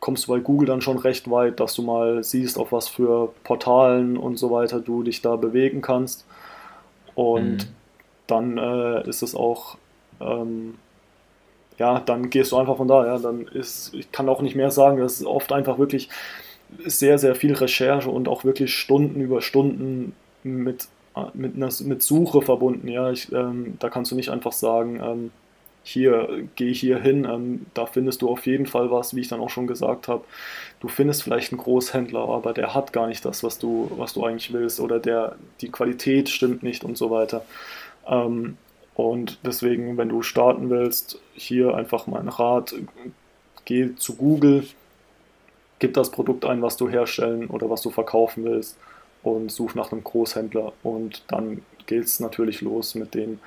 kommst du bei Google dann schon recht weit, dass du mal siehst, auf was für Portalen und so weiter du dich da bewegen kannst. Und mhm. dann äh, ist es auch... Ähm, Ja, dann gehst du einfach von da. Ja, dann ist, ich kann auch nicht mehr sagen, das ist oft einfach wirklich sehr, sehr viel Recherche und auch wirklich Stunden über Stunden mit, mit, einer, mit Suche verbunden. Ja, ich, ähm, da kannst du nicht einfach sagen, ähm, hier, geh hier hin, ähm, da findest du auf jeden Fall was, wie ich dann auch schon gesagt habe. Du findest vielleicht einen Großhändler, aber der hat gar nicht das, was du, was du eigentlich willst, oder der, die Qualität stimmt nicht und so weiter. Ähm, Und deswegen, wenn du starten willst, hier einfach mein Rat, geh zu Google, gib das Produkt ein, was du herstellen oder was du verkaufen willst, und such nach einem Großhändler, und dann geht es natürlich los mit den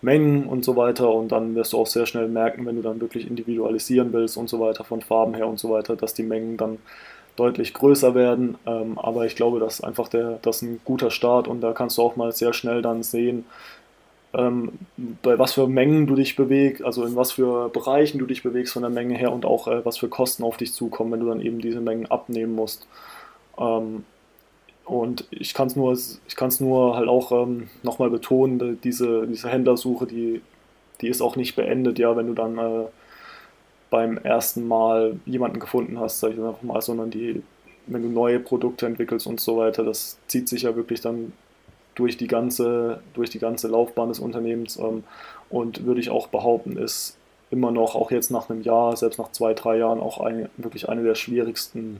Mengen und so weiter, und dann wirst du auch sehr schnell merken, wenn du dann wirklich individualisieren willst und so weiter, von Farben her und so weiter, dass die Mengen dann deutlich größer werden, aber ich glaube, das ist einfach der, das ist ein guter Start, und da kannst du auch mal sehr schnell dann sehen, Ähm, bei was für Mengen du dich bewegst, also in was für Bereichen du dich bewegst von der Menge her, und auch äh, was für Kosten auf dich zukommen, wenn du dann eben diese Mengen abnehmen musst. Ähm, und ich kann es nur, ich kann es nur halt auch ähm, nochmal betonen, diese, diese Händlersuche, die, die ist auch nicht beendet, ja, wenn du dann äh, beim ersten Mal jemanden gefunden hast, sag ich einfach mal, sondern die, wenn du neue Produkte entwickelst und so weiter, das zieht sich ja wirklich dann durch die ganze, durch die ganze Laufbahn des Unternehmens, ähm, und würde ich auch behaupten, ist immer noch, auch jetzt nach einem Jahr, selbst nach zwei, drei Jahren, auch ein, wirklich eine der schwierigsten,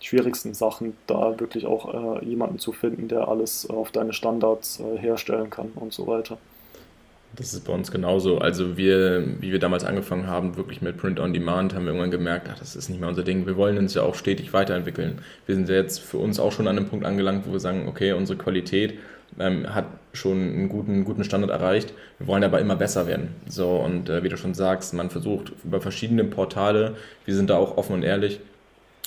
schwierigsten Sachen, da wirklich auch äh, jemanden zu finden, der alles äh, auf deine Standards äh, herstellen kann und so weiter. Das ist bei uns genauso. Also wir, wie wir damals angefangen haben, wirklich mit Print on Demand, haben wir irgendwann gemerkt, ach, das ist nicht mehr unser Ding. Wir wollen uns ja auch stetig weiterentwickeln. Wir sind ja jetzt für uns auch schon an einem Punkt angelangt, wo wir sagen, okay, unsere Qualität ähm, hat schon einen guten, guten Standard erreicht. Wir wollen aber immer besser werden. So, und äh, wie du schon sagst, man versucht über verschiedene Portale, wir sind da auch offen und ehrlich.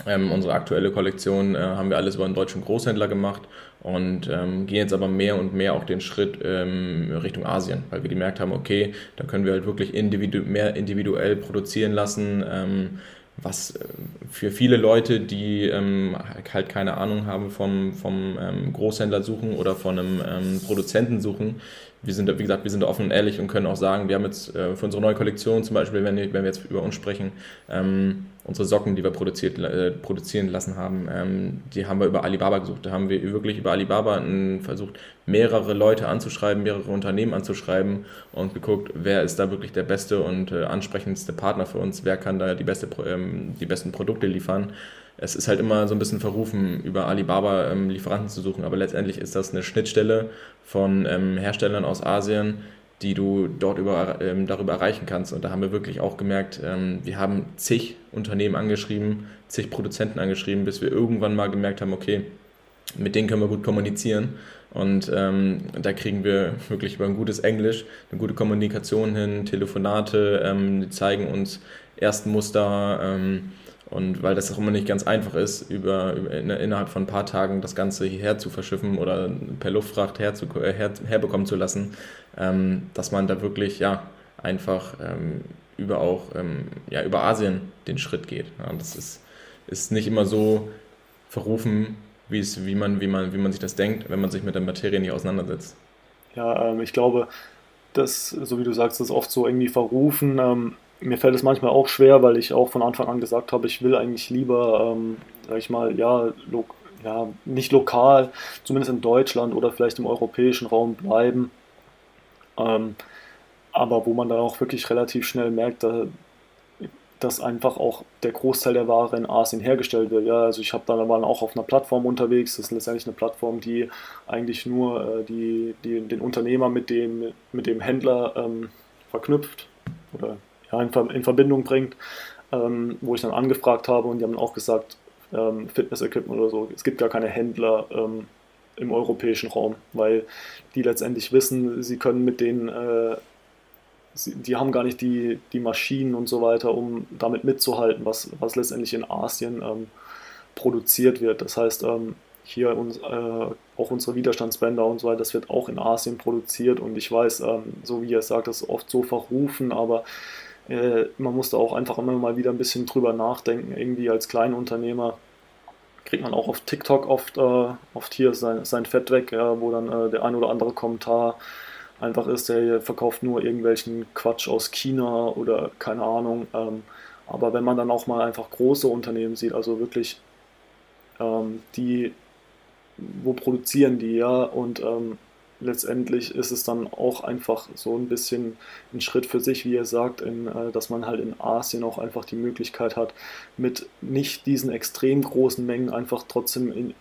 Ähm, unsere aktuelle Kollektion äh, haben wir alles über einen deutschen Großhändler gemacht, und ähm, gehen jetzt aber mehr und mehr auch den Schritt ähm, Richtung Asien, weil wir gemerkt haben, okay, da können wir halt wirklich individu- mehr individuell produzieren lassen, ähm, was äh, für viele Leute, die ähm, halt keine Ahnung haben vom, vom ähm, Großhändler suchen oder von einem ähm, Produzenten suchen. Wir sind, wie gesagt, wir sind offen und ehrlich und können auch sagen, wir haben jetzt äh, für unsere neue Kollektion zum Beispiel, wenn wir, wenn wir jetzt über uns sprechen, ähm, unsere Socken, die wir produziert, äh, produzieren lassen haben, ähm, die haben wir über Alibaba gesucht. Da haben wir wirklich über Alibaba äh, versucht, mehrere Leute anzuschreiben, mehrere Unternehmen anzuschreiben und geguckt, wer ist da wirklich der beste und äh, ansprechendste Partner für uns, wer kann da die, beste, ähm, die besten Produkte liefern. Es ist halt immer so ein bisschen verrufen, über Alibaba ähm, Lieferanten zu suchen, aber letztendlich ist das eine Schnittstelle von ähm, Herstellern aus Asien, die du dort über, ähm, darüber erreichen kannst. Und da haben wir wirklich auch gemerkt, ähm, wir haben zig Unternehmen angeschrieben, zig Produzenten angeschrieben, bis wir irgendwann mal gemerkt haben, okay, mit denen können wir gut kommunizieren, und ähm, da kriegen wir wirklich über ein gutes Englisch eine gute Kommunikation hin, Telefonate, ähm, die zeigen uns Erstmuster, ähm, und weil das auch immer nicht ganz einfach ist, über, über innerhalb von ein paar Tagen das Ganze hierher zu verschiffen oder per Luftfracht her zu, her, herbekommen zu lassen, ähm, dass man da wirklich ja einfach ähm, über auch ähm, ja, über Asien den Schritt geht. Ja, das ist, ist nicht immer so verrufen, wie es, wie man, wie man, wie man sich das denkt, wenn man sich mit der Materie nicht auseinandersetzt. Ja, ähm, ich glaube, das, so wie du sagst, das ist oft so irgendwie verrufen. Ähm Mir fällt es manchmal auch schwer, weil ich auch von Anfang an gesagt habe, ich will eigentlich lieber, ähm, sag ich mal, ja, lo- ja, nicht lokal, zumindest in Deutschland oder vielleicht im europäischen Raum bleiben. Ähm, aber wo man dann auch wirklich relativ schnell merkt, da, dass einfach auch der Großteil der Ware in Asien hergestellt wird. Ja, also ich habe dann, war dann auch auf einer Plattform unterwegs. Das ist letztendlich eine Plattform, die eigentlich nur äh, die, die, den Unternehmer mit dem, mit dem Händler ähm, verknüpft oder Ja, in, Ver- in Verbindung bringt, ähm, wo ich dann angefragt habe, und die haben auch gesagt, ähm, Fitness-Equipment oder so, es gibt gar keine Händler, ähm, im europäischen Raum, weil die letztendlich wissen, sie können mit den, äh, sie, die haben gar nicht die, die Maschinen und so weiter, um damit mitzuhalten, was, was letztendlich in Asien ähm, produziert wird. Das heißt, ähm, hier uns, äh, auch unsere Widerstandsbänder und so weiter, das wird auch in Asien produziert und ich weiß, ähm, so wie ihr es sagt, das ist oft so verrufen, aber äh, man muss da auch einfach immer mal wieder ein bisschen drüber nachdenken, irgendwie als Kleinunternehmer. Kriegt man auch auf TikTok oft, äh, oft hier sein, sein Fett weg, ja, wo dann äh, der ein oder andere Kommentar einfach ist, der verkauft nur irgendwelchen Quatsch aus China oder keine Ahnung. Ähm, aber wenn man dann auch mal einfach große Unternehmen sieht, also wirklich ähm, die, wo produzieren die, ja, und ähm, letztendlich ist es dann auch einfach so ein bisschen ein Schritt für sich, wie ihr sagt, in, dass man halt in Asien auch einfach die Möglichkeit hat, mit nicht diesen extrem großen Mengen einfach trotzdem in,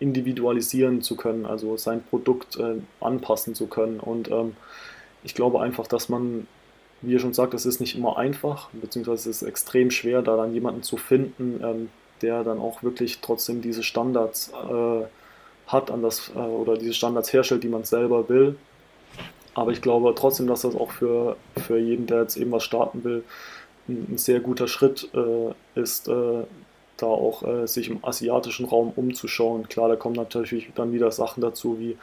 individualisieren zu können, also sein Produkt äh, anpassen zu können. Und ähm, ich glaube einfach, dass man, wie ihr schon sagt, es ist nicht immer einfach, beziehungsweise es ist extrem schwer, da dann jemanden zu finden, ähm, der dann auch wirklich trotzdem diese Standards äh, hat an das oder diese Standards herstellt, die man selber will. Aber ich glaube trotzdem, dass das auch für, für jeden, der jetzt eben was starten will, ein, ein sehr guter Schritt äh, ist, äh, da auch äh, sich im asiatischen Raum umzuschauen. Klar, da kommen natürlich dann wieder Sachen dazu, wie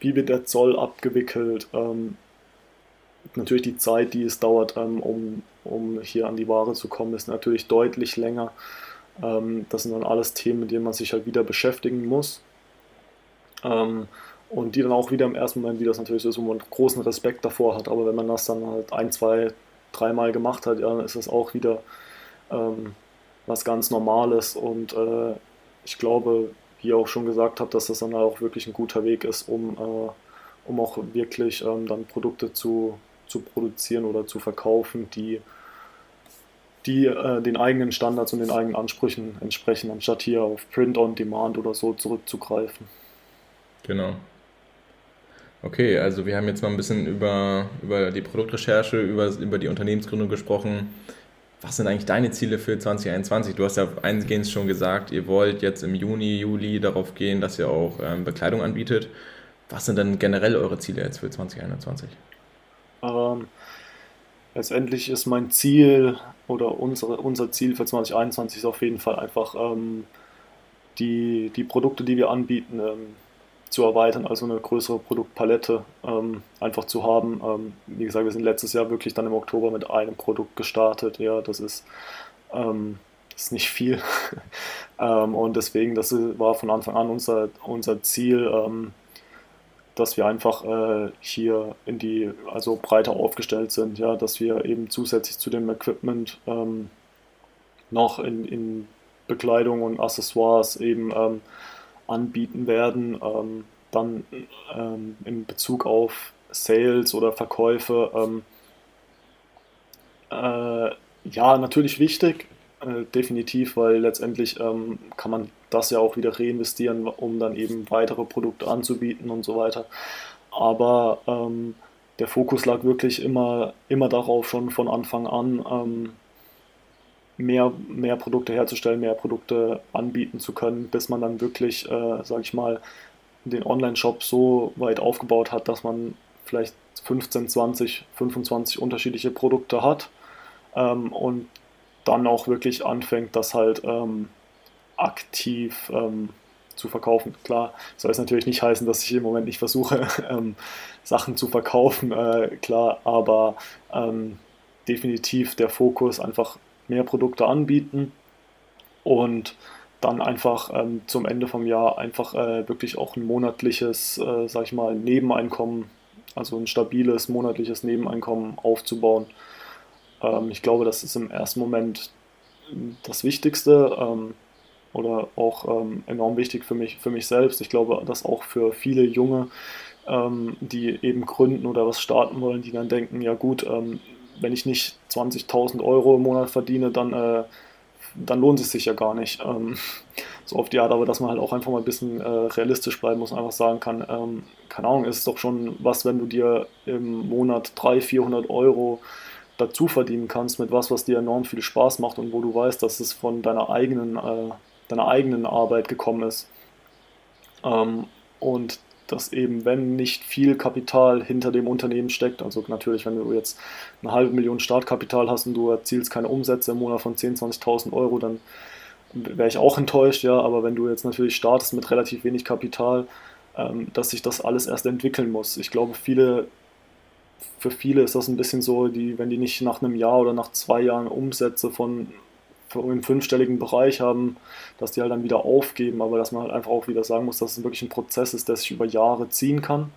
wie wird der Zoll abgewickelt, ähm, natürlich die Zeit, die es dauert, ähm, um, um hier an die Ware zu kommen, ist natürlich deutlich länger. Ähm, das sind dann alles Themen, mit denen man sich halt wieder beschäftigen muss. Ähm, und die dann auch wieder im ersten Moment, wie das natürlich so ist, wo man großen Respekt davor hat, aber wenn man das dann halt ein, zwei, dreimal gemacht hat, ja, dann ist das auch wieder ähm, was ganz Normales und äh, ich glaube, wie ihr auch schon gesagt habt, dass das dann halt auch wirklich ein guter Weg ist, um, äh, um auch wirklich ähm, dann Produkte zu, zu produzieren oder zu verkaufen, die, die äh, den eigenen Standards und den eigenen Ansprüchen entsprechen, anstatt hier auf Print-on-Demand oder so zurückzugreifen. Genau. Okay, also wir haben jetzt mal ein bisschen über, über die Produktrecherche, über, über die Unternehmensgründung gesprochen. Was sind eigentlich deine Ziele für zwanzig einundzwanzig? Du hast ja eingehend schon gesagt, ihr wollt jetzt im Juni, Juli darauf gehen, dass ihr auch ähm, Bekleidung anbietet. Was sind denn generell eure Ziele jetzt für zwanzig einundzwanzig? Ähm, letztendlich ist mein Ziel oder unsere, unser Ziel für zwanzig einundzwanzig ist auf jeden Fall einfach ähm, die, die Produkte, die wir anbieten, ähm, zu erweitern, also eine größere Produktpalette ähm, einfach zu haben. Ähm, wie gesagt, wir sind letztes Jahr wirklich dann im Oktober mit einem Produkt gestartet. Ja, das ist, ähm, das ist nicht viel. ähm, und deswegen, das war von Anfang an unser, unser Ziel, ähm, dass wir einfach äh, hier in die, also breiter aufgestellt sind, ja, dass wir eben zusätzlich zu dem Equipment ähm, noch in, in Bekleidung und Accessoires eben ähm, anbieten werden, ähm, dann ähm, in Bezug auf Sales oder Verkäufe. Ähm, äh, ja, natürlich wichtig, äh, definitiv, weil letztendlich ähm, kann man das ja auch wieder reinvestieren, um dann eben weitere Produkte anzubieten und so weiter. Aber ähm, der Fokus lag wirklich immer, immer darauf, schon von Anfang an, ähm, Mehr, mehr Produkte herzustellen, mehr Produkte anbieten zu können, bis man dann wirklich, äh, sage ich mal, den Online-Shop so weit aufgebaut hat, dass man vielleicht fünfzehn, zwanzig, fünfundzwanzig unterschiedliche Produkte hat ähm, und dann auch wirklich anfängt, das halt ähm, aktiv ähm, zu verkaufen. Klar, soll es natürlich nicht heißen, dass ich im Moment nicht versuche, ähm, Sachen zu verkaufen, äh, klar, aber ähm, definitiv der Fokus einfach mehr Produkte anbieten und dann einfach ähm, zum Ende vom Jahr einfach äh, wirklich auch ein monatliches, äh, sag ich mal, Nebeneinkommen, also ein stabiles monatliches Nebeneinkommen aufzubauen. Ähm, ich glaube, das ist im ersten Moment das Wichtigste ähm, oder auch ähm, enorm wichtig für mich, für mich selbst. Ich glaube, dass auch für viele Junge, ähm, die eben gründen oder was starten wollen, die dann denken, ja gut, ähm, wenn ich nicht zwanzigtausend Euro im Monat verdiene, dann, äh, dann lohnt es sich ja gar nicht. Ähm, so auf die Art, aber dass man halt auch einfach mal ein bisschen äh, realistisch bleiben muss und einfach sagen kann, ähm, keine Ahnung, ist es doch schon was, wenn du dir im Monat dreihundert, vierhundert Euro dazu verdienen kannst, mit was, was dir enorm viel Spaß macht und wo du weißt, dass es von deiner eigenen, äh, deiner eigenen Arbeit gekommen ist. ähm, und dass eben, wenn nicht viel Kapital hinter dem Unternehmen steckt, also natürlich, wenn du jetzt eine halbe Million Startkapital hast und du erzielst keine Umsätze im Monat von zehntausend, zwanzigtausend Euro, dann wäre ich auch enttäuscht, ja, aber wenn du jetzt natürlich startest mit relativ wenig Kapital, ähm, dass sich das alles erst entwickeln muss. Ich glaube, viele, für viele ist das ein bisschen so, die, wenn die nicht nach einem Jahr oder nach zwei Jahren Umsätze von im fünfstelligen Bereich haben, dass die halt dann wieder aufgeben, aber dass man halt einfach auch wieder sagen muss, dass es wirklich ein Prozess ist, der sich über Jahre ziehen kann.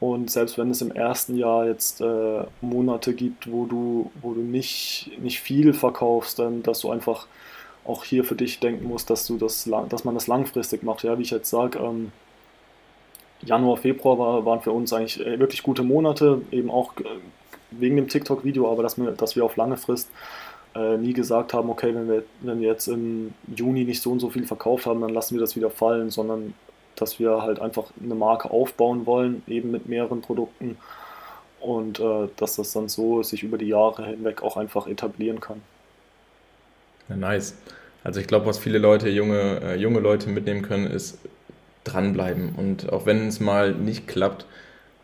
Und selbst wenn es im ersten Jahr jetzt Monate gibt, wo du, wo du nicht, nicht viel verkaufst, dann dass du einfach auch hier für dich denken musst, dass du das dass man das langfristig macht. Ja, wie ich jetzt sage, Januar, Februar war, waren für uns eigentlich wirklich gute Monate, eben auch wegen dem TikTok-Video, aber dass wir, dass wir auf lange Frist nie gesagt haben, okay, wenn wir, wenn wir jetzt im Juni nicht so und so viel verkauft haben, dann lassen wir das wieder fallen, sondern dass wir halt einfach eine Marke aufbauen wollen, eben mit mehreren Produkten und äh, dass das dann so sich über die Jahre hinweg auch einfach etablieren kann. Ja, nice. Also ich glaube, was viele Leute, junge, äh, junge Leute mitnehmen können, ist dranbleiben und auch wenn es mal nicht klappt,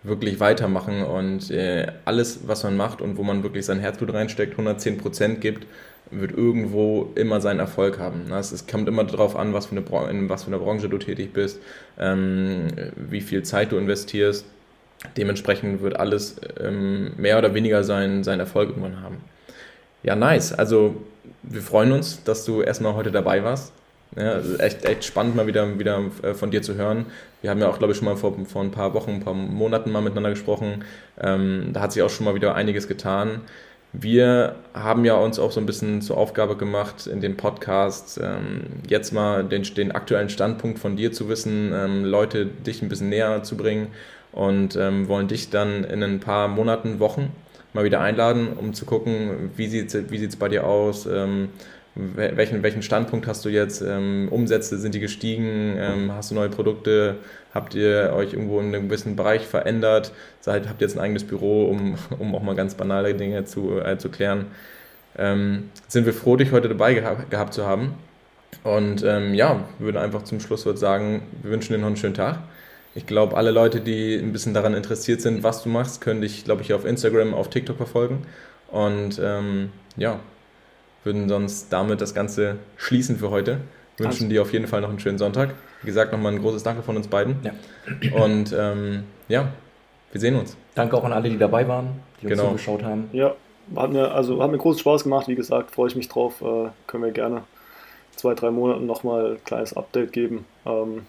wirklich weitermachen und äh, alles, was man macht und wo man wirklich sein Herzblut reinsteckt, hundertzehn Prozent gibt, wird irgendwo immer seinen Erfolg haben. Das, es kommt immer darauf an, was für eine, in was für eine Branche du tätig bist, ähm, wie viel Zeit du investierst. Dementsprechend wird alles ähm, mehr oder weniger seinen, seinen Erfolg irgendwann haben. Ja, nice. Also wir freuen uns, dass du erstmal heute dabei warst. Ja, echt, echt spannend mal wieder, wieder von dir zu hören. Wir haben ja auch, glaube ich, schon mal vor, vor ein paar Wochen, ein paar Monaten mal miteinander gesprochen. Ähm, da hat sich auch schon mal wieder einiges getan. Wir haben ja uns auch so ein bisschen zur Aufgabe gemacht, in den Podcasts ähm, jetzt mal den, den aktuellen Standpunkt von dir zu wissen, ähm, Leute dich ein bisschen näher zu bringen und ähm, wollen dich dann in ein paar Monaten, Wochen mal wieder einladen, um zu gucken, wie sieht es wie sieht's bei dir aus, ähm, Welchen, welchen Standpunkt hast du jetzt? Ähm, Umsätze, sind die gestiegen? Ähm, hast du neue Produkte? Habt ihr euch irgendwo in einem gewissen Bereich verändert? Seid, habt ihr jetzt ein eigenes Büro, um, um auch mal ganz banale Dinge zu, äh, zu klären? Ähm, sind wir froh, dich heute dabei geha- gehabt zu haben? Und ähm, ja, würde einfach zum Schluss sagen, wir wünschen dir noch einen schönen Tag. Ich glaube, alle Leute, die ein bisschen daran interessiert sind, was du machst, können dich, glaube ich, auf Instagram, auf TikTok verfolgen. Und ähm, ja, würden sonst damit das Ganze schließen für heute. Wünschen also dir auf jeden Fall noch einen schönen Sonntag. Wie gesagt, nochmal ein großes Danke von uns beiden. Ja. Und ähm, ja, wir sehen uns. Danke auch an alle, die dabei waren, die genau. uns zugeschaut haben. Ja, hat mir, also, hat mir großen Spaß gemacht. Wie gesagt, freue ich mich drauf. Äh, können wir gerne zwei, drei Monaten nochmal ein kleines Update geben. Ähm,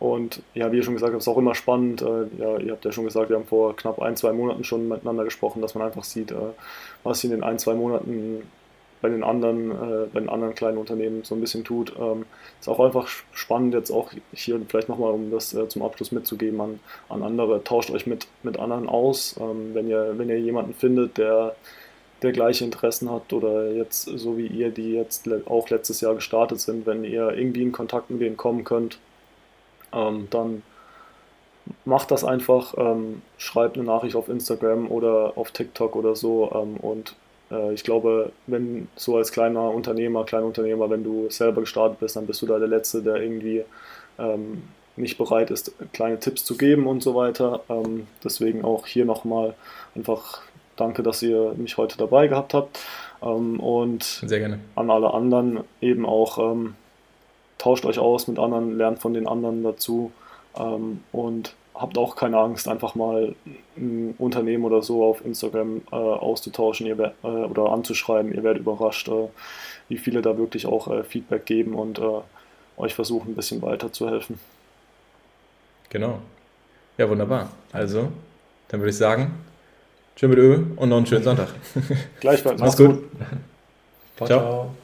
und ja, wie ihr schon gesagt habt, ist auch immer spannend. Äh, ja, ihr habt ja schon gesagt, wir haben vor knapp ein, zwei Monaten schon miteinander gesprochen, dass man einfach sieht, äh, was in den ein, zwei Monaten bei den anderen, äh, bei den anderen kleinen Unternehmen so ein bisschen tut. Ähm, ist auch einfach spannend, jetzt auch hier vielleicht nochmal, um das äh, zum Abschluss mitzugeben an, an andere. Tauscht euch mit, mit anderen aus. Ähm, wenn ihr, wenn ihr jemanden findet, der, der gleiche Interessen hat oder jetzt so wie ihr, die jetzt le- auch letztes Jahr gestartet sind, wenn ihr irgendwie in Kontakt mit denen kommen könnt, ähm, dann macht das einfach. Ähm, schreibt eine Nachricht auf Instagram oder auf TikTok oder so ähm, und ich glaube, wenn so als kleiner Unternehmer, Kleinunternehmer, wenn du selber gestartet bist, dann bist du da der Letzte, der irgendwie ähm, nicht bereit ist, kleine Tipps zu geben und so weiter. Ähm, deswegen auch hier nochmal einfach danke, dass ihr mich heute dabei gehabt habt. Ähm, und sehr gerne. An alle anderen eben auch, ähm, tauscht euch aus mit anderen, lernt von den anderen dazu ähm, und habt auch keine Angst, einfach mal ein Unternehmen oder so auf Instagram äh, auszutauschen ihr wär, äh, oder anzuschreiben. Ihr werdet überrascht, äh, wie viele da wirklich auch äh, Feedback geben und äh, euch versuchen, ein bisschen weiterzuhelfen. Genau. Ja, wunderbar. Also, dann würde ich sagen, tschö mit Ö und noch einen schönen Sonntag. Gleichfalls. Mach's gut. Ciao. Ciao.